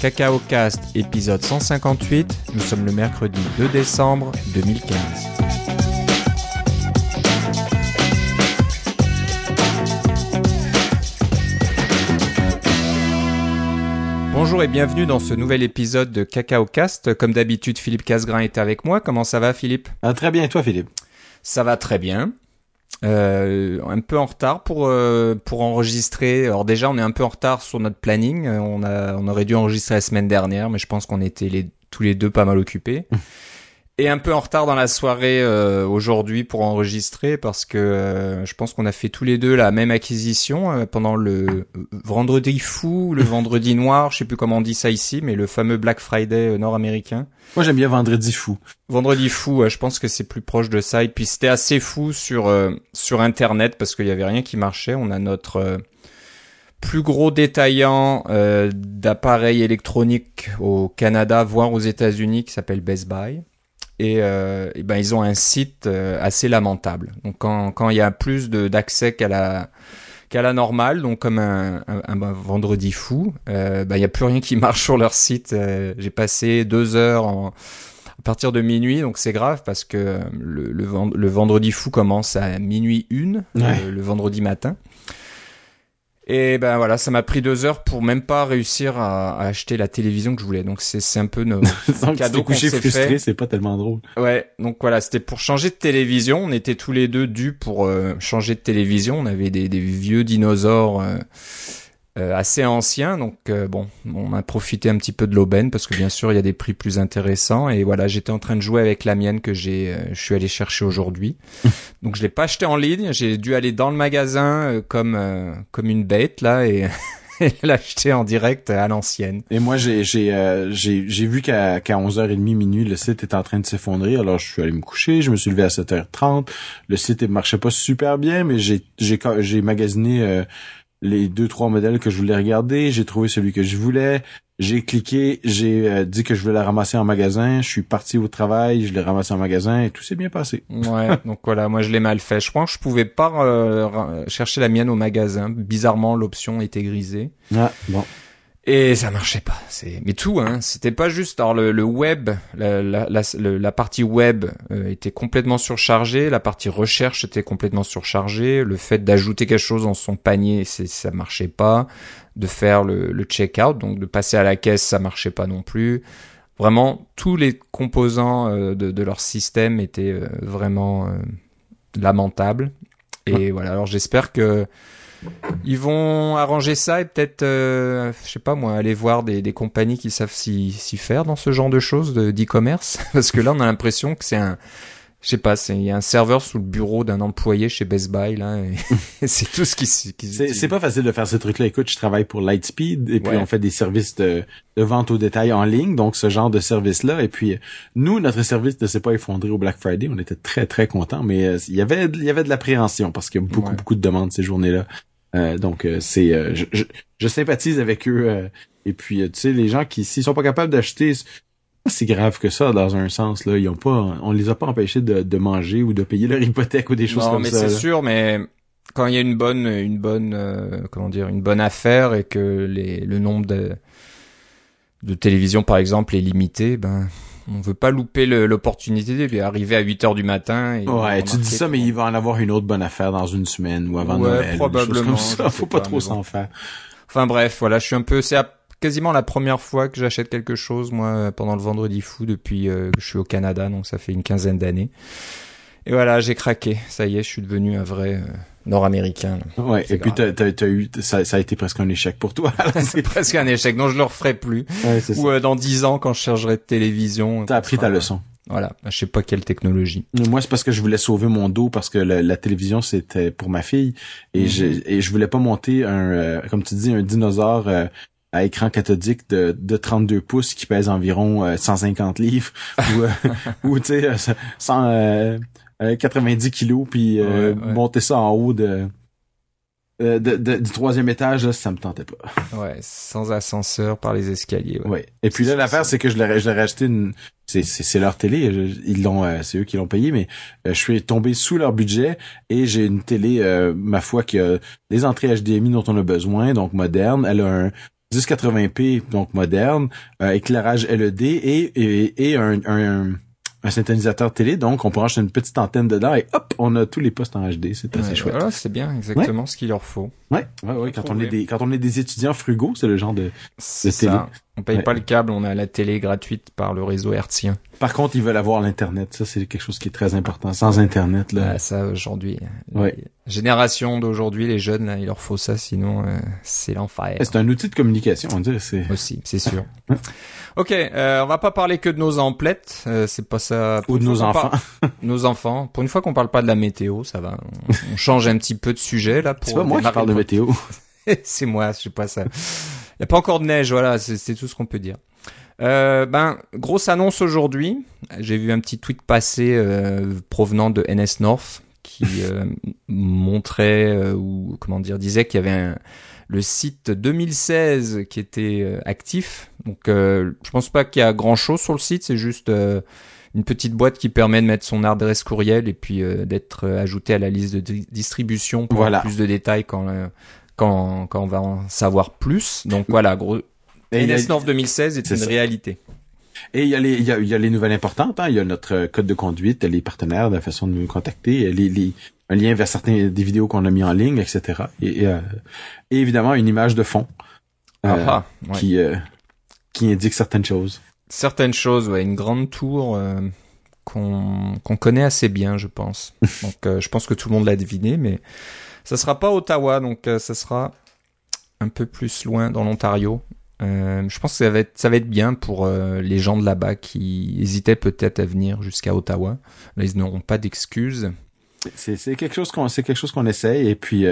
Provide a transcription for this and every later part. CacaoCast, épisode 158. Nous sommes le mercredi 2 décembre 2015. Bonjour et bienvenue dans ce nouvel épisode de CacaoCast. Comme d'habitude, Philippe Casgrain est avec moi. Comment ça va, Philippe ? Très bien, et toi, Philippe ? Ça va très bien. Un peu en retard pour enregistrer. Alors déjà, on est un peu en retard sur notre planning. On aurait dû enregistrer la semaine dernière, mais je pense qu'on était tous les deux pas mal occupés. Et un peu en retard dans la soirée aujourd'hui pour enregistrer parce que je pense qu'on a fait tous les deux la même acquisition pendant le Vendredi fou, le Vendredi noir, je sais plus comment on dit ça ici, mais le fameux Black Friday nord-américain. Moi j'aime bien Vendredi fou. Vendredi fou, je pense que c'est plus proche de ça. Et puis c'était assez fou sur Internet parce qu'il y avait rien qui marchait. On a notre plus gros détaillant d'appareils électroniques au Canada, voire aux États-Unis, qui s'appelle Best Buy. Et ben ils ont un site assez lamentable. Donc quand il y a plus d'accès qu'à la normale, donc comme un vendredi fou, ben il y a plus rien qui marche sur leur site. J'ai passé 2 heures à partir de minuit, donc c'est grave parce que le vendredi fou commence à minuit 1, ouais. Le vendredi matin. Et ben voilà, ça m'a pris 2 heures pour même pas réussir à acheter la télévision que je voulais. Donc c'est un peu notre cadeau qu'on s'est fait. Frustré, c'est pas tellement drôle. Ouais, donc voilà, c'était pour changer de télévision. On était tous les deux dus pour changer de télévision. On avait des vieux dinosaures assez anciens. Donc on a profité un petit peu de l'aubaine parce que bien sûr, il y a des prix plus intéressants. Et voilà, j'étais en train de jouer avec la mienne que je suis allé chercher aujourd'hui. Donc je l'ai pas acheté en ligne, j'ai dû aller dans le magasin comme une bête là et l'acheter en direct à l'ancienne. Et moi j'ai vu qu'à 11h30 minuit le site était en train de s'effondrer. Alors je suis allé me coucher, je me suis levé à 7h30. Le site il marchait pas super bien mais j'ai magasiné les 2-3 modèles que je voulais regarder, j'ai trouvé celui que je voulais. J'ai cliqué, j'ai dit que je voulais la ramasser en magasin, je suis parti au travail, je l'ai ramassé en magasin et tout s'est bien passé. Ouais, donc voilà, moi je l'ai mal fait. Je pense que je pouvais pas chercher la mienne au magasin. Bizarrement, l'option était grisée. Ah, bon. Et ça marchait pas. Mais tout, hein. C'était pas juste. Alors le web, la partie web était complètement surchargée. La partie recherche était complètement surchargée. Le fait d'ajouter quelque chose dans son panier, ça marchait pas. De faire le check-out, donc de passer à la caisse, ça marchait pas non plus. Vraiment, tous les composants de leur système étaient vraiment lamentables. Et voilà. Alors j'espère que ils vont arranger ça et peut-être, je sais pas moi, aller voir des compagnies qui savent s'y faire dans ce genre de choses d'e-commerce. Parce que là, on a l'impression que c'est il y a un serveur sous le bureau d'un employé chez Best Buy, là, et c'est tout ce qui c'est pas facile de faire ce truc-là. Écoute, je travaille pour Lightspeed, et puis on fait des services de vente au détail en ligne, donc ce genre de service-là. Et puis, nous, notre service ne s'est pas effondré au Black Friday. On était très, très contents, mais il y avait de l'appréhension parce qu'il y a beaucoup de demandes ces journées-là. Je sympathise avec eux. Et puis, tu sais, les gens qui, s'ils sont pas capables d'acheter, c'est grave que ça dans un sens là, on les a pas empêchés de manger ou de payer leur hypothèque ou des choses comme ça. Non mais c'est sûr, mais quand il y a une bonne une bonne affaire et que le nombre de télévisions par exemple est limité, ben on veut pas louper l'opportunité de arriver à 8h du matin. Et ouais, tu dis ça, mais il va en avoir une autre bonne affaire dans une semaine ou avant Noël. Probablement. Ou des choses comme ça. Faut pas trop s'en faire. Enfin bref, voilà, je suis un peu quasiment la première fois que j'achète quelque chose, moi, pendant le Vendredi fou, depuis que je suis au Canada, donc ça fait une 15aine d'années. Et voilà, j'ai craqué. Ça y est, je suis devenu un vrai Nord-Américain. Là. Ouais, c'est et grave. Puis t'as eu, ça a été presque un échec pour toi. C'est presque un échec, donc je le referai plus. Ouais, c'est Ou dans 10 ans, quand je changerai de télévision. T'as appris ta leçon. Voilà, je sais pas quelle technologie. Moi, c'est parce que je voulais sauver mon dos parce que la télévision c'était pour ma fille et je voulais pas monter comme tu dis, un dinosaure. À écran cathodique de 32 pouces qui pèse environ 150 livres ou tu sais 190 kilos puis monter ça en haut du 3e étage là, ça me tentait pas. Ouais, sans ascenseur par les escaliers. Ouais. Et puis là l'affaire c'est que je leur ai acheté c'est leur télé, c'est eux qui l'ont payé, mais je suis tombé sous leur budget et j'ai une télé ma foi qui a les entrées HDMI dont on a besoin, donc moderne, elle a un 1080p, donc moderne, éclairage LED et un synthénisateur télé, donc on branche une petite antenne dedans et hop, on a tous les postes en HD, c'est assez chouette. Voilà, c'est bien exactement ce qu'il leur faut. Ouais, quand on est des étudiants frugaux, c'est le genre de télé. On paye pas le câble, on a la télé gratuite par le réseau hertzien. Par contre, ils veulent avoir l'internet, ça c'est quelque chose qui est très important. Sans internet là, ça aujourd'hui. Les générations d'aujourd'hui, les jeunes, là, il leur faut ça, sinon c'est l'enfer. C'est un outil de communication, on dirait, c'est aussi, c'est sûr. OK, on va pas parler que de nos emplettes, c'est pas ça. Ou de nos enfants. Nos enfants. Pour une fois qu'on parle pas de la météo, ça va. On change un petit peu de sujet là. C'est pas moi qui parle de météo. C'est moi, je sais pas ça. Il n'y a pas encore de neige, voilà, c'est tout ce qu'on peut dire. Grosse annonce aujourd'hui. J'ai vu un petit tweet passer provenant de NSNorth qui montrait disait qu'il y avait le site 2016 qui était actif. Donc, je pense pas qu'il y a grand-chose sur le site, c'est juste une petite boîte qui permet de mettre son adresse courriel et puis d'être ajouté à la liste de distribution pour plus de détails quand on va en savoir plus. Donc voilà, gros. NSNorth 2016 est une réalité. Et il y a les nouvelles importantes, hein. Il y a notre code de conduite, les partenaires, la façon de nous contacter, un lien vers certaines des vidéos qu'on a mis en ligne, etc. Et évidemment une image de fond qui indique certaines choses. Certaines choses, une grande tour qu'on connaît assez bien, je pense. Donc je pense que tout le monde l'a deviné, mais ça sera pas Ottawa, donc ça sera un peu plus loin dans l'Ontario. Je pense que ça va être bien pour les gens de là-bas qui hésitaient peut-être à venir jusqu'à Ottawa. Là, ils n'auront pas d'excuses. C'est quelque chose qu'on essaye. Et puis,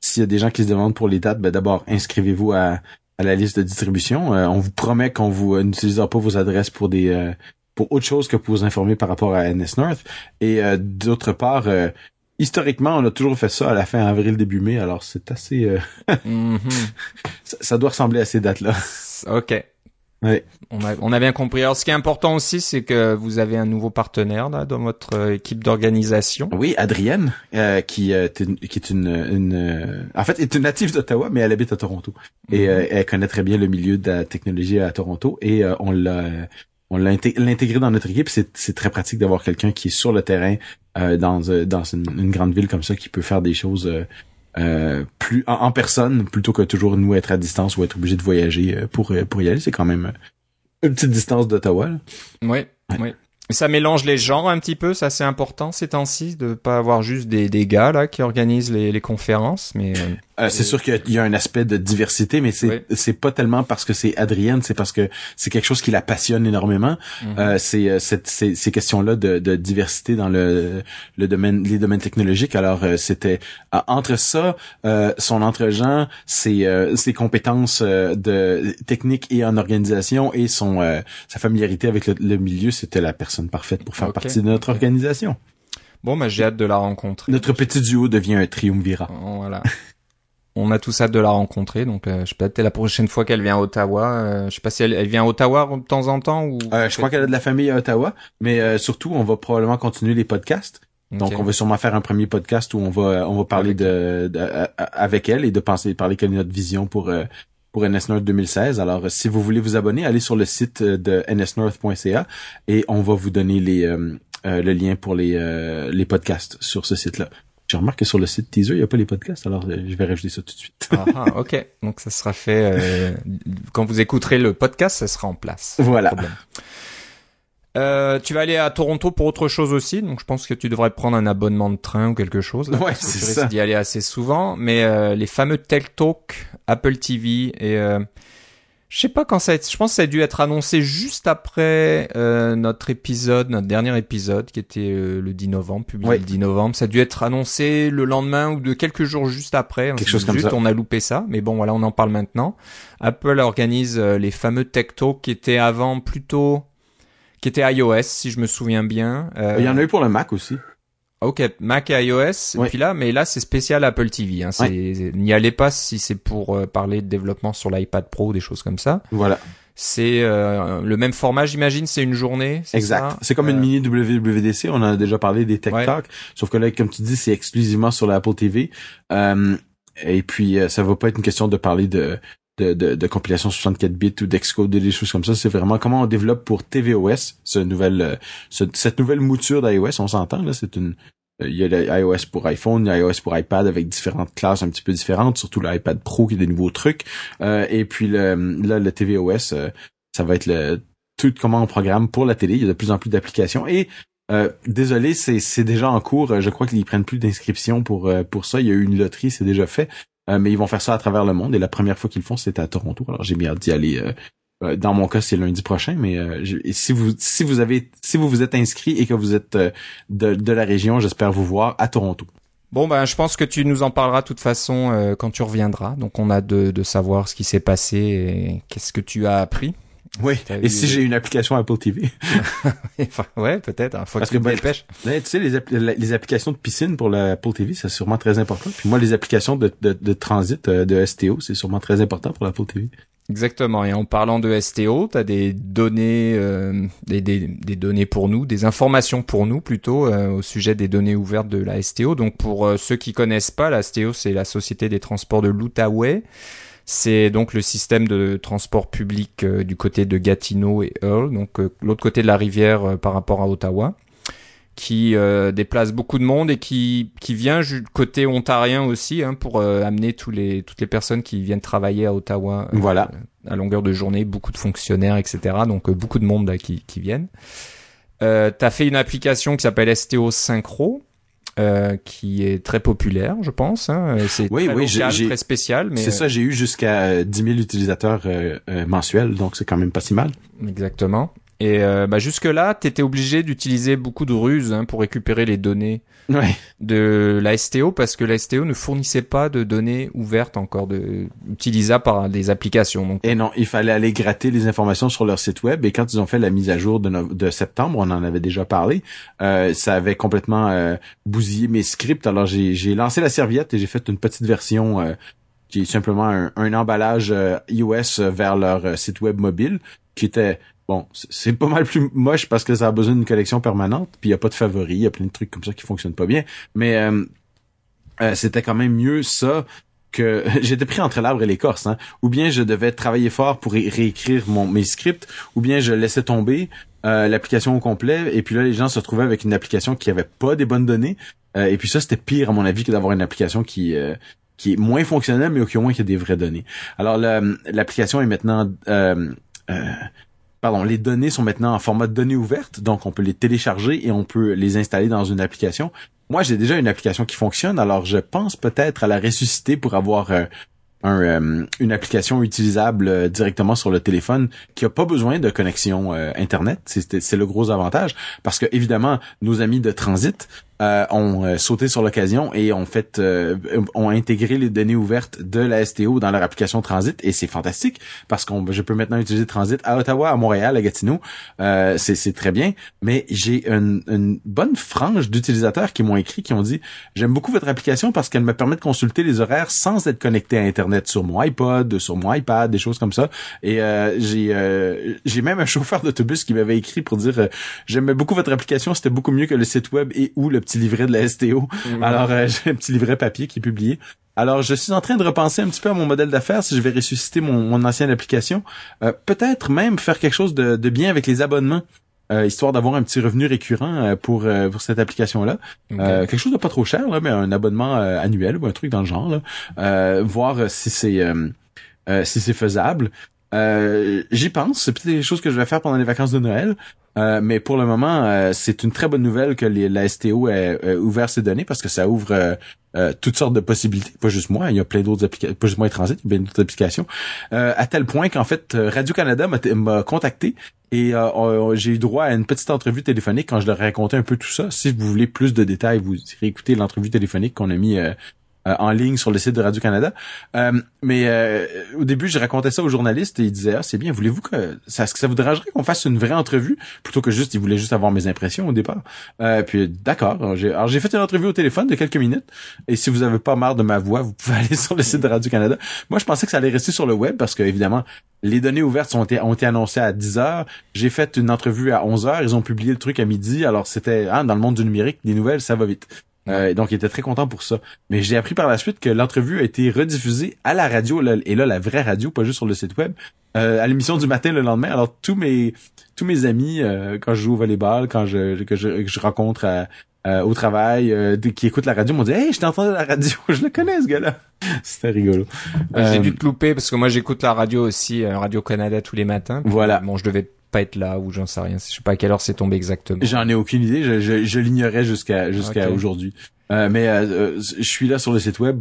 s'il y a des gens qui se demandent pour les dates, d'abord inscrivez-vous à la liste de distribution. On vous promet qu'on vous n'utilisera pas vos adresses pour pour autre chose que pour vous informer par rapport à NSNorth. Et d'autre part. Historiquement, on a toujours fait ça à la fin avril, début mai, alors c'est assez... ça doit ressembler à ces dates-là. OK. Ouais. On a bien compris. Alors, ce qui est important aussi, c'est que vous avez un nouveau partenaire là, dans votre équipe d'organisation. Oui, Adrienne, qui est une... En fait, elle est une native d'Ottawa, mais elle habite à Toronto. Et elle connaît très bien le milieu de la technologie à Toronto, et on l'a intégré dans notre équipe. C'est très pratique d'avoir quelqu'un qui est sur le terrain dans une grande ville comme ça, qui peut faire des choses plus en personne plutôt que toujours nous être à distance ou être obligé de voyager pour y aller. C'est quand même une petite distance d'Ottawa. Oui. Ça mélange les genres un petit peu, ça c'est important ces temps-ci, de pas avoir juste des gars là qui organisent les conférences, mais c'est sûr qu'il y a un aspect de diversité, mais c'est pas tellement parce que c'est Adrienne, c'est parce que c'est quelque chose qui la passionne énormément. C'est ces questions-là de diversité dans les domaines technologiques. Alors c'était entre ça, son entregent, ses compétences de technique et en organisation, et son sa familiarité avec le milieu, c'était la personne parfaite pour faire partie de notre organisation. Bon, j'ai hâte de la rencontrer. Notre petit duo devient un triumvirat. Oh, voilà. On a tous hâte de la rencontrer, donc peut-être la prochaine fois qu'elle vient à Ottawa. Je sais pas si elle vient à Ottawa de temps en temps ou. Je crois qu'elle a de la famille à Ottawa, mais surtout, on va probablement continuer les podcasts. Donc, on va sûrement faire un premier podcast où on va parler avec elle et de parler quelle est notre vision pour NSNorth 2016. Alors, si vous voulez vous abonner, allez sur le site de nsnorth.ca et on va vous donner le lien pour les podcasts sur ce site-là. Je remarque que sur le site Teaser, il n'y a pas les podcasts, alors je vais rajouter ça tout de suite. OK. Donc, ça sera fait... quand vous écouterez le podcast, ça sera en place. Voilà. Tu vas aller à Toronto pour autre chose aussi, donc je pense que tu devrais prendre un abonnement de train ou quelque chose. Là, parce que tu risques d'y aller assez souvent, mais les fameux Tech Talk, Apple TV et je sais pas quand je pense que ça a dû être annoncé juste après notre dernier épisode qui était le 10 novembre, publié le 10 novembre. Ça a dû être annoncé le lendemain ou de quelques jours juste après. Quelque chose comme ça. On a loupé ça, mais bon, voilà, on en parle maintenant. Apple organise les fameux Tech Talk qui étaient avant plutôt... qui était iOS, si je me souviens bien. Il y en a eu pour le Mac aussi. OK, Mac et iOS. Oui. Et puis là, mais là, c'est spécial Apple TV. Hein. N'y allez pas si c'est pour parler de développement sur l'iPad Pro ou des choses comme ça. Voilà. C'est le même format, j'imagine. C'est une journée. Exact. C'est comme une mini WWDC. On en a déjà parlé des Tech Talk. Sauf que là, comme tu dis, c'est exclusivement sur l'Apple TV. Et puis, ça va pas être une question de parler de de compilation 64 bits ou d'excoder, des choses comme ça. C'est vraiment comment on développe pour tvOS, cette nouvelle mouture d'iOS, on s'entend, là, c'est une... Il y a l'iOS pour iPhone, l'iOS pour iPad avec différentes classes un petit peu différentes, surtout l'iPad Pro qui a des nouveaux trucs. Et puis le tvOS, ça va être tout comment on programme pour la télé. Il y a de plus en plus d'applications. Et désolé, c'est déjà en cours. Je crois qu'ils prennent plus d'inscriptions pour ça. Il y a eu une loterie, c'est déjà fait. Mais ils vont faire ça à travers le monde. Et la première fois qu'ils le font, c'est à Toronto. Alors j'ai bien hâte d'y aller. Dans mon cas, c'est lundi prochain, mais si vous êtes inscrit et que vous êtes de la région, j'espère vous voir à Toronto. Bon, ben je pense que tu nous en parleras de toute façon quand tu reviendras. Donc on a de savoir ce qui s'est passé et qu'est-ce que tu as appris. Oui. Et si j'ai une application Apple TV. Enfin, ouais, peut-être. Hein. Faut que tu te dépêches. Ben, tu sais, les applications de piscine pour la Apple TV, c'est sûrement très important. Puis moi, les applications de transit de STO, c'est sûrement très important pour la Apple TV. Exactement. Et en parlant de STO, t'as des données, des données pour nous, des informations pour nous plutôt au sujet des données ouvertes de la STO. Donc pour ceux qui connaissent pas, la STO, c'est la Société des Transports de l'Outaouais. C'est donc le système de transport public du côté de Gatineau et Hull, donc l'autre côté de la rivière par rapport à Ottawa, qui déplace beaucoup de monde et qui vient côté ontarien aussi, hein, pour amener toutes les personnes qui viennent travailler à Ottawa, voilà, à longueur de journée, beaucoup de fonctionnaires, etc. Donc beaucoup de monde là, qui viennent. T'as fait une application qui s'appelle STO Synchro, qui est très populaire, je pense, hein. C'est très spécial, mais c'est ça, j'ai eu jusqu'à 10 000 utilisateurs mensuels, donc c'est quand même pas si mal. Exactement. Et jusque-là, t'étais obligé d'utiliser beaucoup de ruses, hein, pour récupérer les données de la STO, parce que la STO ne fournissait pas de données ouvertes encore, utilisables par des applications. Donc. Et non, il fallait aller gratter les informations sur leur site web. Et quand ils ont fait la mise à jour de septembre, on en avait déjà parlé, ça avait complètement bousillé mes scripts. Alors j'ai lancé la serviette et j'ai fait une petite version qui est simplement un emballage iOS vers leur site web mobile, qui était... Bon, c'est pas mal plus moche parce que ça a besoin d'une collection permanente, puis il y a pas de favoris, il y a plein de trucs comme ça qui fonctionnent pas bien, mais c'était quand même mieux ça que j'étais pris entre l'arbre et l'écorce, hein. Ou bien je devais travailler fort pour réécrire mes scripts, ou bien je laissais tomber l'application au complet, et puis là les gens se retrouvaient avec une application qui avait pas des bonnes données, et puis ça c'était pire à mon avis que d'avoir une application qui est moins fonctionnelle mais qui au moins qui a des vraies données. Alors l'application est maintenant les données sont maintenant en format de données ouvertes, donc on peut les télécharger et on peut les installer dans une application. Moi, j'ai déjà une application qui fonctionne, alors je pense peut-être à la ressusciter pour avoir une application utilisable directement sur le téléphone qui a pas besoin de connexion Internet. C'est le gros avantage, parce que évidemment, nos amis de Transit ont sauté sur l'occasion et ont intégré les données ouvertes de la STO dans leur application Transit, et c'est fantastique parce que je peux maintenant utiliser Transit à Ottawa, à Montréal, à Gatineau, c'est très bien. Mais j'ai une bonne frange d'utilisateurs qui m'ont écrit, qui ont dit « J'aime beaucoup votre application parce qu'elle me permet de consulter les horaires sans être connecté à Internet sur mon iPod, sur mon iPad, des choses comme ça. » Et j'ai même un chauffeur d'autobus qui m'avait écrit pour dire « J'aimais beaucoup votre application, c'était beaucoup mieux que le site web et ou le petit livret de la STO. » Alors, j'ai un petit livret papier qui est publié. Alors, je suis en train de repenser un petit peu à mon modèle d'affaires, si je vais ressusciter mon ancienne application. Peut-être même faire quelque chose de bien avec les abonnements, histoire d'avoir un petit revenu récurrent pour cette application-là. Okay. Quelque chose de pas trop cher, là, mais un abonnement annuel ou un truc dans le genre. Là. Voir si c'est faisable. J'y pense. C'est peut-être quelque chose que je vais faire pendant les vacances de Noël. Mais pour le moment, c'est une très bonne nouvelle que la STO ait ouvert ses données, parce que ça ouvre toutes sortes de possibilités. Pas juste moi, il y a plein d'autres applications. Pas juste moi et Transit, il y a plein d'autres applications. À tel point qu'en fait, Radio-Canada m'a contacté et j'ai eu droit à une petite entrevue téléphonique quand je leur racontais un peu tout ça. Si vous voulez plus de détails, vous réécoutez l'entrevue téléphonique qu'on a mis en ligne sur le site de Radio-Canada. Mais au début, je racontais ça aux journalistes et ils disaient « Ah, c'est bien, voulez-vous que... ça vous dérangerait qu'on fasse une vraie entrevue ?» Plutôt que juste, ils voulaient juste avoir mes impressions au départ. Puis d'accord. Alors j'ai fait une entrevue au téléphone de quelques minutes, et si vous avez pas marre de ma voix, vous pouvez aller sur le site de Radio-Canada. Moi, je pensais que ça allait rester sur le web parce que, évidemment, les données ouvertes ont été annoncées à 10h. J'ai fait une entrevue à 11h. Ils ont publié le truc à midi. Alors, c'était dans le monde du numérique, des nouvelles, ça va vite. Donc, il était très content pour ça. Mais j'ai appris par la suite que l'entrevue a été rediffusée à la radio, là, et là, la vraie radio, pas juste sur le site web, à l'émission du matin le lendemain. Alors, tous mes amis, quand je joue au volleyball, que je rencontre au travail, qui écoutent la radio, m'ont dit « Hey, je t'entends à la radio, je le connais, ce gars-là! » C'était rigolo. J'ai dû te louper, parce que moi, j'écoute la radio aussi, Radio-Canada, tous les matins. Voilà. Bon, je devais pas être là, ou j'en sais rien, je sais pas à quelle heure c'est tombé exactement. J'en ai aucune idée, je l'ignorais jusqu'à okay. Aujourd'hui. Mais je suis là sur le site web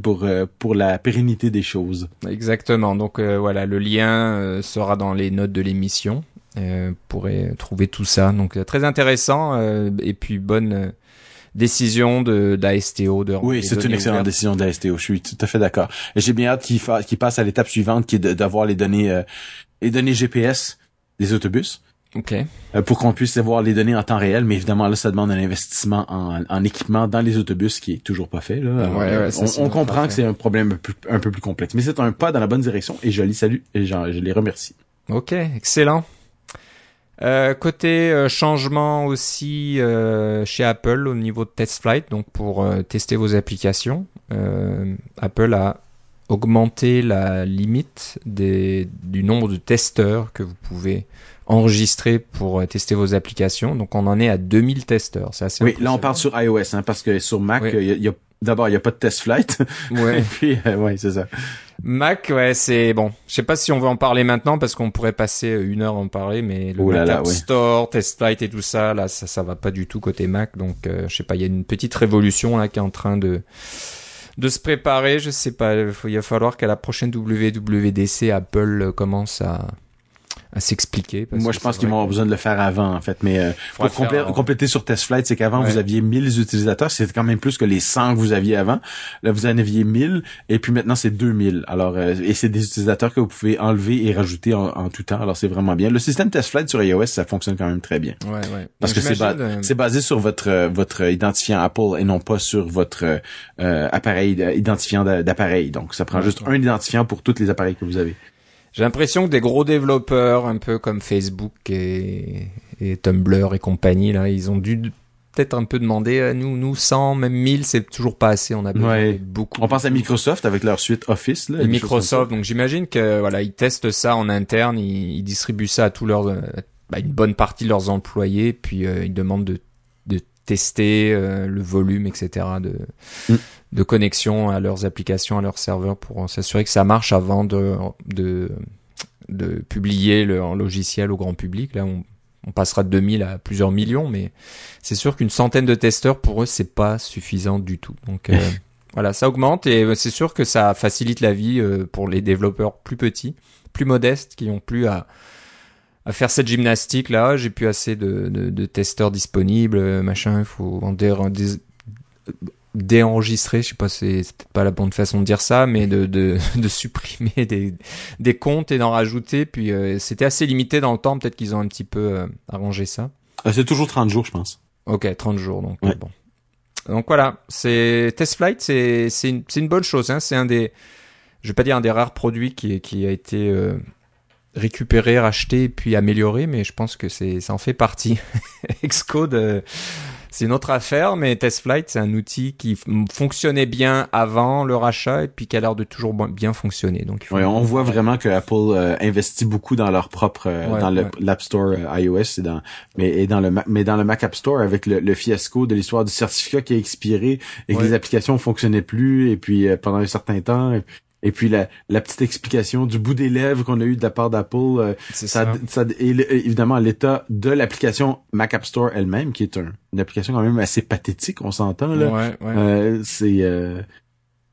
pour la pérennité des choses. Exactement. Donc voilà, le lien sera dans les notes de l'émission. Vous pourrez trouver tout ça. Donc très intéressant et puis bonne décision d'ASTO. Oui, c'est une excellente décision d'ASTO. Je suis tout à fait d'accord. J'ai bien hâte qu'il passe à l'étape suivante, qui est d'avoir les données GPS des autobus. OK. Pour qu'on puisse avoir les données en temps réel, mais évidemment là ça demande un investissement en équipement dans les autobus qui est toujours pas fait là. On comprend que c'est un problème un peu plus complexe, mais c'est un pas dans la bonne direction et je les salue et je les remercie. OK, excellent. Côté changement aussi chez Apple au niveau de TestFlight, donc pour tester vos applications, Apple a augmenter la limite du nombre de testeurs que vous pouvez enregistrer pour tester vos applications. Donc, on en est à 2000 testeurs. C'est assez impressionnant. Là, on parle sur iOS, hein, parce que sur Mac, il y a pas de test flight. Ouais. Et puis, c'est ça. Mac, c'est bon. Je sais pas si on veut en parler maintenant parce qu'on pourrait passer une heure à en parler, mais le Mac App Store, TestFlight et tout ça, là, ça va pas du tout côté Mac. Donc, je sais pas, il y a une petite révolution là qui est en train de se préparer, je sais pas, il va falloir qu'à la prochaine WWDC, Apple commence à s'expliquer. Moi, je pense qu'ils vont avoir besoin de le faire avant, en fait, mais pour compléter sur TestFlight, c'est qu'avant, vous aviez 1000 utilisateurs, c'est quand même plus que les 100 que vous aviez avant. Là, vous en aviez 1000, et puis maintenant, c'est 2000. Alors, et c'est des utilisateurs que vous pouvez enlever et rajouter en tout temps, alors c'est vraiment bien. Le système TestFlight sur iOS, ça fonctionne quand même très bien. Ouais. Parce que c'est basé sur votre identifiant Apple et non pas sur votre appareil, identifiant d'appareil. Donc, ça prend juste un identifiant pour tous les appareils que vous avez. J'ai l'impression que des gros développeurs, un peu comme Facebook et Tumblr et compagnie, là, ils ont dû peut-être un peu demander à nous 100, même 1000, c'est toujours pas assez, on a besoin de beaucoup. On pense à Microsoft avec leur suite Office, là. Microsoft, donc j'imagine que, ils testent ça en interne, ils distribuent ça à tous une bonne partie de leurs employés, puis ils demandent de tester le volume, etc., de connexion à leurs applications, à leurs serveurs pour s'assurer que ça marche avant de publier leur logiciel au grand public. Là, on passera de 2000 à plusieurs millions, mais c'est sûr qu'une centaine de testeurs, pour eux, c'est pas suffisant du tout. Donc, ça augmente et c'est sûr que ça facilite la vie pour les développeurs plus petits, plus modestes, qui n'ont plus à faire cette gymnastique. Là, j'ai plus assez de testeurs disponibles, machin, il faut en déenregistrer, je sais pas, c'est peut-être pas la bonne façon de dire ça, mais de supprimer des comptes et d'en rajouter, puis c'était assez limité dans le temps, peut-être qu'ils ont un petit peu arrangé ça. C'est toujours 30 jours, je pense. OK, 30 jours, donc bon. Donc voilà, c'est TestFlight, c'est une bonne chose, hein, c'est un des rares produits qui a été récupéré, racheté, puis amélioré, mais je pense que ça en fait partie. Xcode c'est une autre affaire, mais TestFlight, c'est un outil qui fonctionnait bien avant le rachat et puis qui a l'air de toujours bien fonctionner. Donc, on voit vraiment que Apple investit beaucoup dans leur propre, l'App Store iOS dans le Mac App Store avec le fiasco de l'histoire du certificat qui a expiré et que les applications fonctionnaient plus et puis pendant un certain temps. Et puis la petite explication du bout des lèvres qu'on a eu de la part d'Apple, évidemment l'état de l'application Mac App Store elle-même, qui est une application quand même assez pathétique, on s'entend là. Ouais.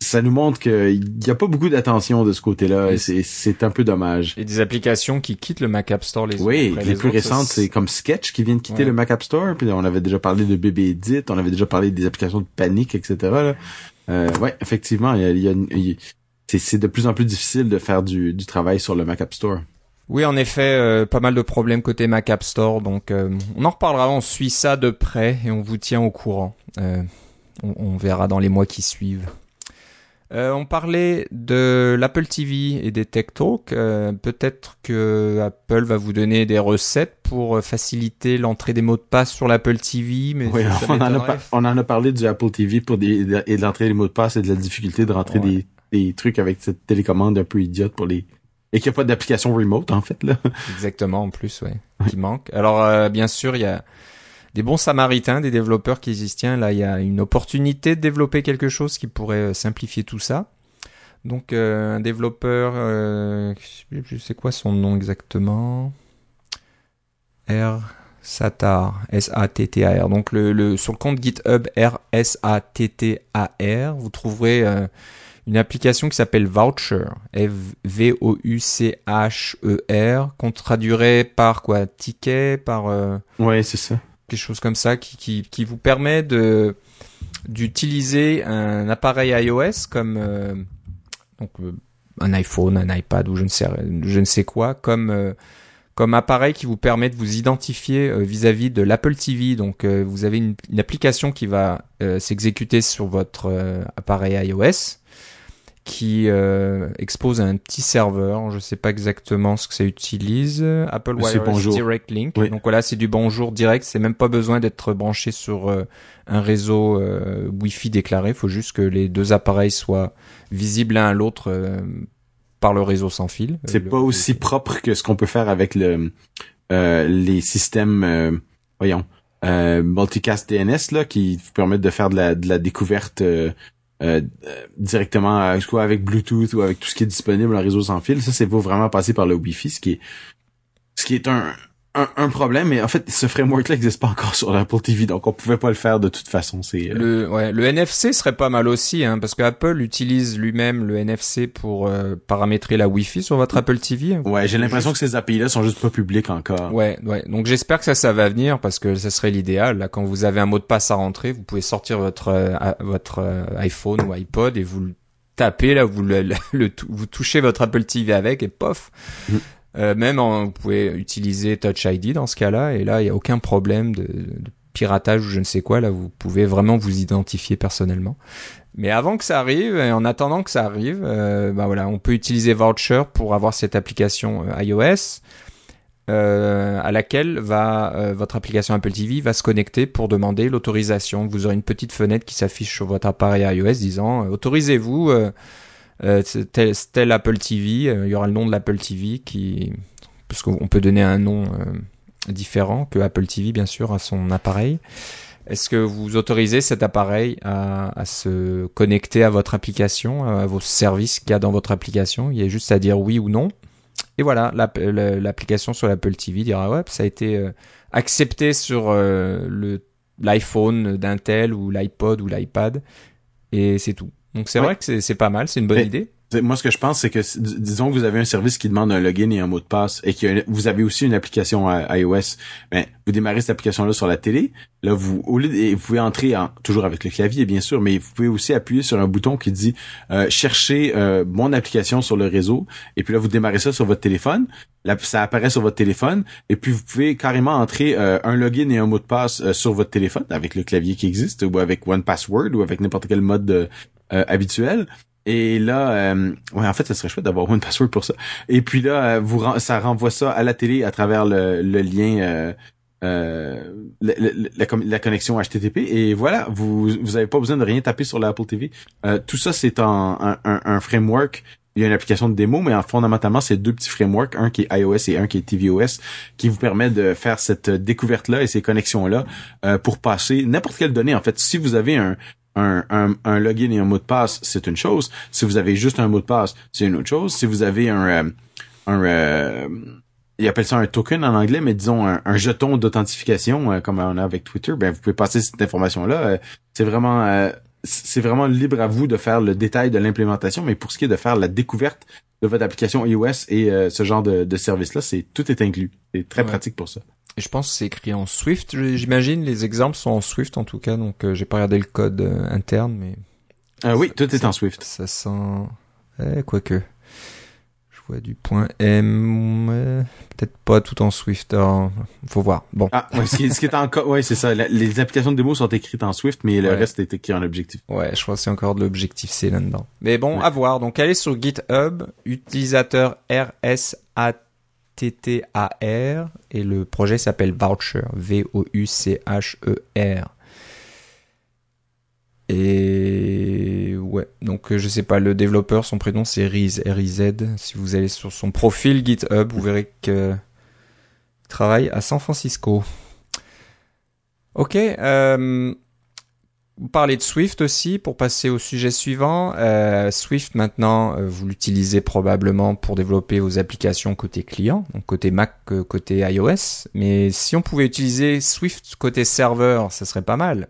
Ça nous montre qu'il y a pas beaucoup d'attention de ce côté-là, et c'est un peu dommage. Et des applications qui quittent le Mac App Store les plus récentes, c'est comme Sketch qui vient de quitter le Mac App Store. Puis on avait déjà parlé de Bébé Edit, on avait déjà parlé des applications de panique, etc. Là. Effectivement, c'est de plus en plus difficile de faire du travail sur le Mac App Store. Oui, en effet, pas mal de problèmes côté Mac App Store. Donc, on en reparlera, on suit ça de près et on vous tient au courant. On verra dans les mois qui suivent. On parlait de l'Apple TV et des Tech Talks. Peut-être que Apple va vous donner des recettes pour faciliter l'entrée des mots de passe sur l'Apple TV. Mais oui, on en a parlé du Apple TV pour de l'entrée des mots de passe et de la difficulté de rentrer des trucs avec cette télécommande un peu idiote pour les... Et qu'il n'y a pas d'application remote, en fait, là. Exactement, en plus, qui manque. Alors, bien sûr, il y a des bons samaritains, des développeurs qui disent, tiens, là, il y a une opportunité de développer quelque chose qui pourrait simplifier tout ça. Donc, un développeur, je sais quoi son nom exactement. R. Sattar, S-A-T-T-A-R. Donc, sur le compte GitHub, R-S-A-T-T-A-R, vous trouverez... une application qui s'appelle Voucher, Voucher, qu'on traduirait par quoi, ticket, par c'est ça, quelque chose comme ça, qui vous permet d'utiliser un appareil iOS comme un iPhone, un iPad ou je ne sais quoi comme appareil qui vous permet de vous identifier vis-à-vis de l'Apple TV. Donc, vous avez une application qui va s'exécuter sur votre appareil iOS, qui expose à un petit serveur. Je ne sais pas exactement ce que ça utilise. Apple Wireless Direct Link. Oui. Donc voilà, c'est du bonjour direct. C'est même pas besoin d'être branché sur un réseau Wi-Fi déclaré. Il faut juste que les deux appareils soient visibles l'un à l'autre par le réseau sans fil. C'est pas aussi propre que ce qu'on peut faire avec les systèmes multicast DNS là, qui permettent de faire de la découverte directement avec Bluetooth ou avec tout ce qui est disponible en réseau sans fil. Ça, c'est vraiment passer par le Wi-Fi, ce qui est un problème. Mais en fait, ce framework-là n'existe pas encore sur l'Apple TV, donc on pouvait pas le faire de toute façon. Le NFC serait pas mal aussi, parce que Apple utilise lui-même le NFC pour paramétrer la Wi-Fi sur votre Apple TV. Ouais, j'ai l'impression que ces API-là sont juste pas publics encore. Ouais. Donc j'espère que ça va venir, parce que ça serait l'idéal. Là, quand vous avez un mot de passe à rentrer, vous pouvez sortir votre iPhone ou iPod et vous le tapez là, vous touchez votre Apple TV avec et pof. Vous pouvez utiliser Touch ID dans ce cas-là, et là, il n'y a aucun problème de piratage ou je ne sais quoi. Là, vous pouvez vraiment vous identifier personnellement. Mais avant que ça arrive, et en attendant que ça arrive, on peut utiliser Voucher pour avoir cette application iOS à laquelle votre application Apple TV va se connecter pour demander l'autorisation. Vous aurez une petite fenêtre qui s'affiche sur votre appareil iOS disant « Autorisez-vous ». Tel Apple TV, il y aura le nom de l'Apple TV parce qu'on peut donner un nom différent que Apple TV bien sûr à son appareil. Est-ce que vous autorisez cet appareil à se connecter à votre application, à vos services qu'il y a dans votre application? Il y a juste à dire oui ou non. Et voilà, l'application sur l'Apple TV dira ouais, ça a été accepté sur l'iPhone d'un tel ou l'iPod ou l'iPad, et c'est tout. Donc, c'est vrai que c'est pas mal, c'est une bonne idée. Moi, ce que je pense, c'est que, disons que vous avez un service qui demande un login et un mot de passe, et que vous avez aussi une application iOS, mais vous démarrez cette application-là sur la télé, là, vous pouvez entrer toujours avec le clavier, bien sûr, mais vous pouvez aussi appuyer sur un bouton qui dit « Cherchez mon application sur le réseau », et puis là, vous démarrez ça sur votre téléphone, là, ça apparaît sur votre téléphone, et puis vous pouvez carrément entrer un login et un mot de passe sur votre téléphone, avec le clavier qui existe, ou avec One Password, ou avec n'importe quel mode de... habituel. Et là, en fait, ça serait chouette d'avoir One Password pour ça. Et puis là, ça renvoie ça à la télé à travers le lien, la connexion HTTP. Et voilà, vous avez pas besoin de rien taper sur l'Apple TV. Tout ça, c'est un framework. Il y a une application de démo, mais fondamentalement, c'est deux petits frameworks, un qui est iOS et un qui est tvOS, qui vous permet de faire cette découverte-là et ces connexions-là pour passer n'importe quelle donnée. En fait, si vous avez un login et un mot de passe, c'est une chose. Si vous avez juste un mot de passe, c'est une autre chose. Si vous avez ils appellent ça un token en anglais, mais disons un jeton d'authentification, comme on a avec Twitter, vous pouvez passer cette information-là. C'est vraiment libre à vous de faire le détail de l'implémentation, mais pour ce qui est de faire la découverte de votre application iOS et ce genre de service-là, tout est inclus. C'est très pratique pour ça. Je pense que c'est écrit en Swift, j'imagine. Les exemples sont en Swift, en tout cas. Donc, j'ai pas regardé le code interne, mais... tout est en Swift. Ça sent... quoique. Je quoi, du point M, peut-être pas tout en Swift, faut voir. Bon. Ah, ouais, ce qui est encore, ouais, c'est ça. Les applications de démo sont écrites en Swift, mais le reste est écrit en Objectif. Ouais, je crois que c'est encore de l'Objectif C là-dedans. Mais bon, à voir. Donc, allez sur GitHub, utilisateur RSATTAR, et le projet s'appelle Voucher, Voucher. Et ouais, donc je sais pas, le développeur, son prénom c'est Riz, R-I-Z. Si vous allez sur son profil GitHub, vous verrez qu'il travaille à San Francisco. Ok, vous parlez de Swift aussi, pour passer au sujet suivant. Swift maintenant, vous l'utilisez probablement pour développer vos applications côté client, donc côté Mac, côté iOS. Mais si on pouvait utiliser Swift côté serveur, ça serait pas mal.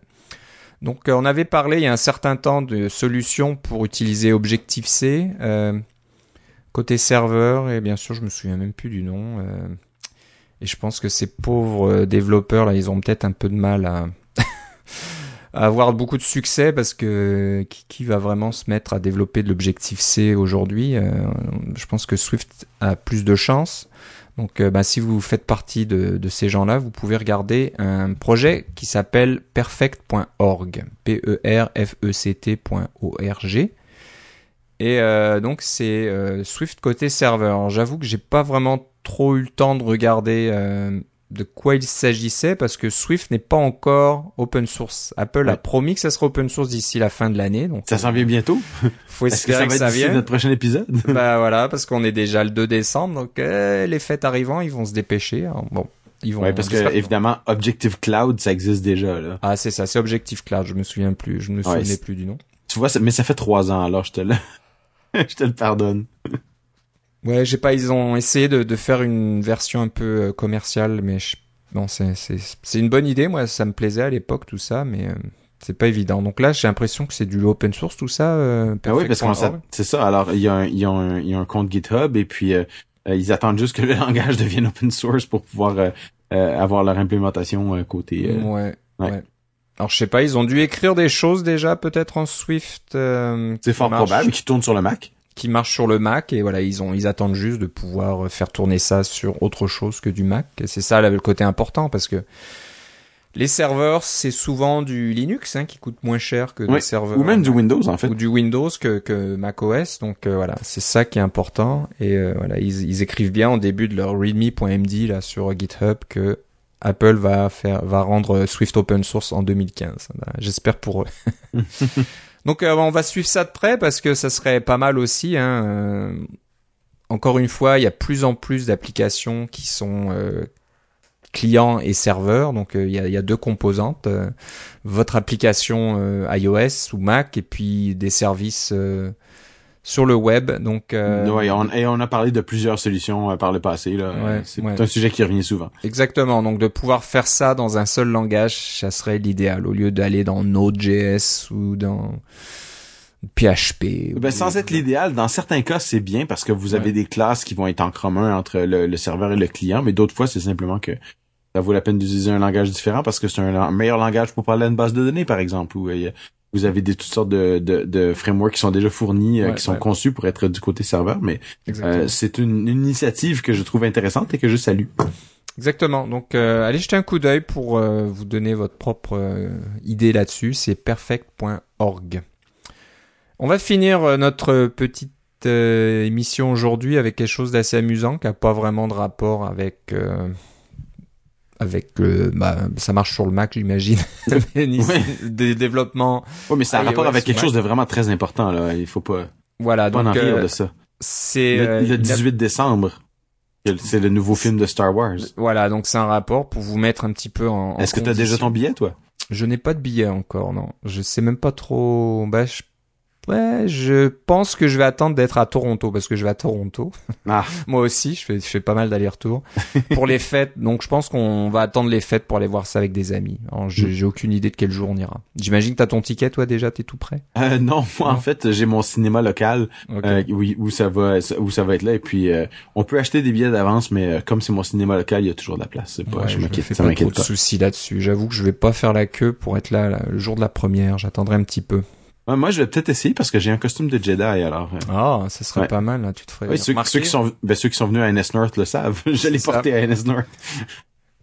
Donc, on avait parlé il y a un certain temps de solutions pour utiliser Objective-C, côté serveur, et bien sûr, je me souviens même plus du nom. Et je pense que ces pauvres développeurs, là, ils ont peut-être un peu de mal à avoir beaucoup de succès, parce que qui va vraiment se mettre à développer de l'Objective-C aujourd'hui? Je pense que Swift a plus de chances. Donc, si vous faites partie de ces gens-là, vous pouvez regarder un projet qui s'appelle perfect.org, perfect.org. Et donc, c'est Swift côté serveur. Alors, j'avoue que j'ai pas vraiment trop eu le temps de regarder de quoi il s'agissait, parce que Swift n'est pas encore open source. Apple a promis que ça sera open source d'ici la fin de l'année. Donc, ça s'en vient bientôt. Faut espérer que ça vienne. Notre prochain épisode. Voilà, parce qu'on est déjà le 2 décembre, donc les fêtes arrivant, ils vont se dépêcher. Alors, bon, ils vont. Ouais, parce que évidemment, Objective Cloud, ça existe déjà là. Ah, c'est ça, c'est Objective Cloud. Je me souvenais plus du nom. Tu vois, mais ça fait 3 ans. Alors, je te le pardonne. Ouais, j'ai pas. Ils ont essayé de faire une version un peu commerciale, mais c'est une bonne idée. Moi, ça me plaisait à l'époque tout ça, mais c'est pas évident. Donc là, j'ai l'impression que c'est du open source tout ça. Oui, parce que c'est ça. Alors, il y a un compte GitHub, et puis ils attendent juste que le langage devienne open source pour pouvoir avoir leur implémentation côté. Ouais. Alors, je sais pas. Ils ont dû écrire des choses déjà, peut-être en Swift. C'est fort probable qu'ils tournent sur le Mac. Qui marche sur le Mac, et voilà, ils attendent juste de pouvoir faire tourner ça sur autre chose que du Mac. Et c'est ça là, le côté important, parce que les serveurs, c'est souvent du Linux qui coûte moins cher que des serveurs. Ou même du Windows, en fait. Ou du Windows que macOS. Donc voilà, c'est ça qui est important. Et voilà, ils écrivent bien au début de leur readme.md là sur GitHub que Apple va rendre Swift open source en 2015. J'espère pour eux. Donc on va suivre ça de près, parce que ça serait pas mal aussi. Encore une fois, il y a plus en plus d'applications qui sont clients et serveurs. Donc il y a deux composantes. Votre application iOS ou Mac, et puis des services sur le web. Donc, on a parlé de plusieurs solutions par le passé. Là. Ouais, c'est un sujet qui revient souvent. Exactement. Donc, de pouvoir faire ça dans un seul langage, ça serait l'idéal, au lieu d'aller dans Node.js ou dans PHP. Sans être l'idéal, dans certains cas, c'est bien, parce que vous avez des classes qui vont être en commun entre le serveur et le client, mais d'autres fois, c'est simplement que ça vaut la peine d'utiliser un langage différent, parce que c'est un meilleur langage pour parler à une base de données, par exemple, où vous avez toutes sortes de frameworks qui sont déjà fournis, qui sont conçus pour être du côté serveur, mais c'est une initiative que je trouve intéressante et que je salue. Exactement. Donc, allez jeter un coup d'œil pour vous donner votre propre idée là-dessus. C'est perfect.org. On va finir notre petite émission aujourd'hui avec quelque chose d'assez amusant qui n'a pas vraiment de rapport avec... ça marche sur le Mac, j'imagine. Des développements. Oui, mais ça a un rapport avec quelque chose de vraiment très important, là. Il faut pas. Voilà, donc. En rire de ça. C'est. Le 18 décembre. C'est le nouveau film de Star Wars. Voilà, donc c'est un rapport pour vous mettre un petit peu en Est-ce que t'as déjà ton billet, toi? Je n'ai pas de billet encore, non. Je sais même pas trop. Je pense que je vais attendre d'être à Toronto, parce que je vais à Toronto. Ah. Moi aussi, je fais pas mal d'allers-retours pour les fêtes. Donc, je pense qu'on va attendre les fêtes pour aller voir ça avec des amis. Alors, j'ai aucune idée de quel jour on ira. J'imagine que t'as ton ticket, toi, déjà, t'es tout prêt? Non, moi, en fait, j'ai mon cinéma local, où ça va être là. Et puis, on peut acheter des billets d'avance, mais comme c'est mon cinéma local, il y a toujours de la place. C'est pas, je m'inquiète, ça m'inquiète pas. Trop de soucis là-dessus. J'avoue que je vais pas faire la queue pour être là le jour de la première. J'attendrai un petit peu. Ouais, moi, je vais peut-être essayer parce que j'ai un costume de Jedi, alors. Ah, oh, ça serait pas mal, hein, tu te ferais ceux qui sont venus à NSNorth le savent. Je l'ai porté à NSNorth.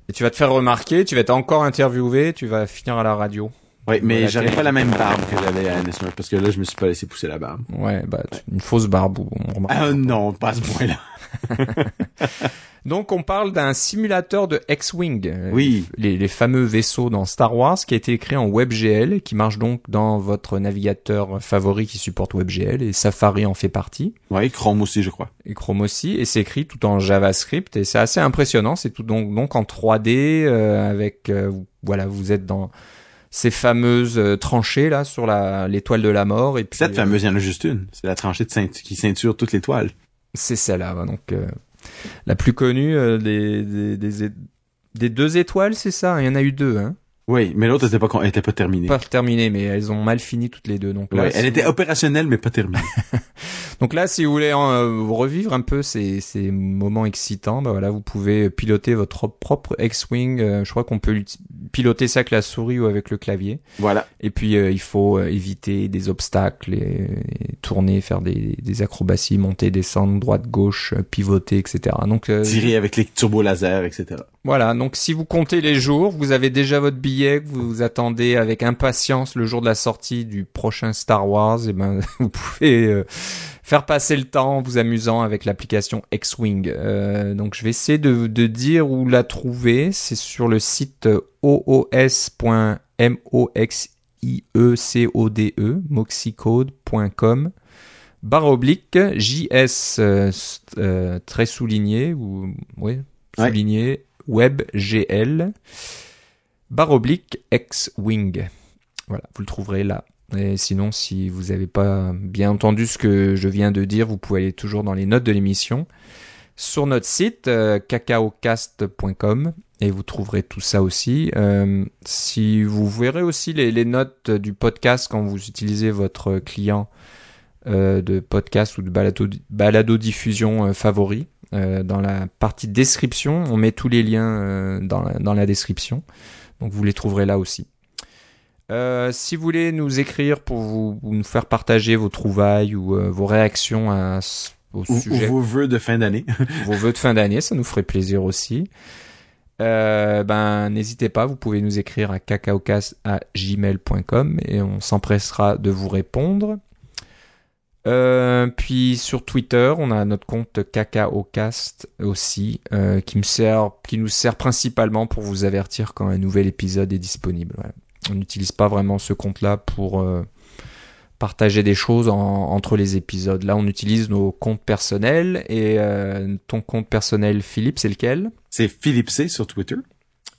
Et tu vas te faire remarquer, tu vas être encore interviewé, tu vas finir à la radio. Oui, mais j'aurais pas la même barbe que j'avais à NSNorth parce que là, je me suis pas laissé pousser la barbe. Ouais, bah, une fausse barbe, on remarque. Ah, non, pas à ce point-là. Donc on parle d'un simulateur de X-Wing, oui. les fameux vaisseaux dans Star Wars, qui a été créé en WebGL et qui marche donc dans votre navigateur favori qui supporte WebGL, et Safari en fait partie. Oui, Chrome aussi je crois. Et Chrome aussi, et c'est écrit tout en JavaScript et c'est assez impressionnant, c'est tout donc en 3D avec voilà, vous êtes dans ces fameuses tranchées là sur l'étoile de la mort et puis cette fameuse, il y en a juste une, c'est la tranchée qui ceinture toutes les toiles. C'est celle-là, donc la plus connue des deux étoiles, c'est ça. Il y en a eu deux, hein. Oui, mais l'autre était pas terminée. Pas terminée, mais elles ont mal fini toutes les deux. Donc là, elle était opérationnelle, mais pas terminée. Donc là, si vous voulez revivre un peu ces moments excitants, bah voilà, vous pouvez piloter votre propre X-Wing. Je crois qu'on peut piloter ça avec la souris ou avec le clavier. Voilà. Et puis il faut éviter des obstacles et tourner, faire des acrobaties, monter, descendre, droite, gauche, pivoter, etc. Donc tirer avec les turbolasers, etc. Voilà. Donc si vous comptez les jours, vous avez déjà votre billet. Que vous attendez avec impatience le jour de la sortie du prochain Star Wars, et ben vous pouvez faire passer le temps en vous amusant avec l'application X-Wing. Donc je vais essayer de dire où la trouver. C'est sur le site moxicode.com /JS très souligné ou oui, souligné WebGL / X-Wing. Voilà, vous le trouverez là. Et sinon, si vous n'avez pas bien entendu ce que je viens de dire, vous pouvez aller toujours dans les notes de l'émission sur notre site cacaocast.com et vous trouverez tout ça aussi. Si vous verrez aussi les notes du podcast quand vous utilisez votre client de podcast ou de balado-diffusion favori. Dans la partie description, on met tous les liens dans la description, donc vous les trouverez là aussi. Si vous voulez nous écrire pour nous faire partager vos trouvailles ou vos réactions au sujet, ou vos vœux de fin d'année, ça nous ferait plaisir aussi. N'hésitez pas, vous pouvez nous écrire à cacaocast@gmail.com et on s'empressera de vous répondre. Puis sur Twitter, on a notre compte CacaoCast aussi, qui nous sert principalement pour vous avertir quand un nouvel épisode est disponible. Voilà. On n'utilise pas vraiment ce compte-là pour partager des choses entre les épisodes. Là, on utilise nos comptes personnels et ton compte personnel, Philippe, c'est lequel? C'est Philippe C sur Twitter.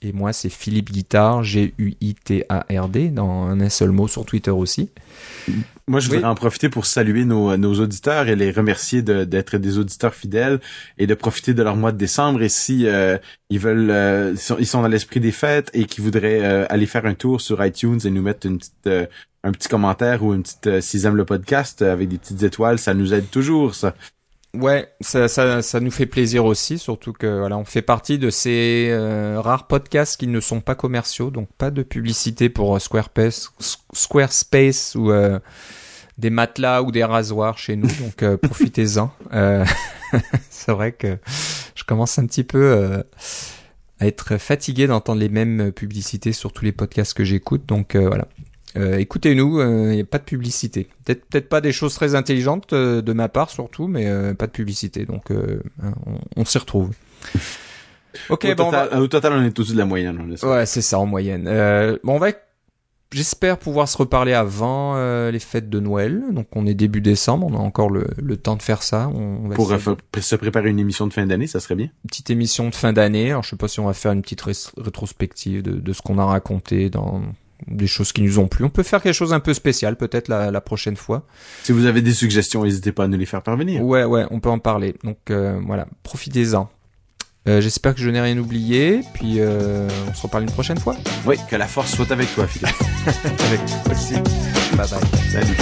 Et moi, c'est Philippe Guitard, Guitard, dans un seul mot sur Twitter aussi. Moi, je voudrais en profiter pour saluer nos auditeurs et les remercier d'être des auditeurs fidèles et de profiter de leur mois de décembre. Et si ils veulent, ils sont dans l'esprit des fêtes et qu'ils voudraient aller faire un tour sur iTunes et nous mettre un petit commentaire ou une petite s'ils aiment le podcast avec des petites étoiles, ça nous aide toujours, ça. Ouais, ça nous fait plaisir aussi, surtout que voilà, on fait partie de ces rares podcasts qui ne sont pas commerciaux, donc pas de publicité pour Squarespace ou des matelas ou des rasoirs chez nous, donc profitez-en. C'est vrai que je commence un petit peu à être fatigué d'entendre les mêmes publicités sur tous les podcasts que j'écoute, donc voilà. Écoutez-nous, il n'y a pas de publicité. Peut-être pas des choses très intelligentes de ma part surtout, mais pas de publicité. Donc, on s'y retrouve. Okay, au total, on est au-dessus de la moyenne. Ouais, c'est ça, en moyenne. J'espère pouvoir se reparler avant les fêtes de Noël. Donc, on est début décembre, on a encore le temps de faire ça. Pour se préparer une émission de fin d'année, ça serait bien. Une petite émission de fin d'année. Alors, je ne sais pas si on va faire une petite rétrospective de ce qu'on a raconté dans... des choses qui nous ont plu. On peut faire quelque chose un peu spécial, peut-être la prochaine fois. Si vous avez des suggestions, n'hésitez pas à nous les faire parvenir. Ouais, on peut en parler. Donc voilà, profitez-en. J'espère que je n'ai rien oublié. Puis on se reparle une prochaine fois. Oui, que la force soit avec toi, Philippe. Avec toi aussi. Bye bye. Salut.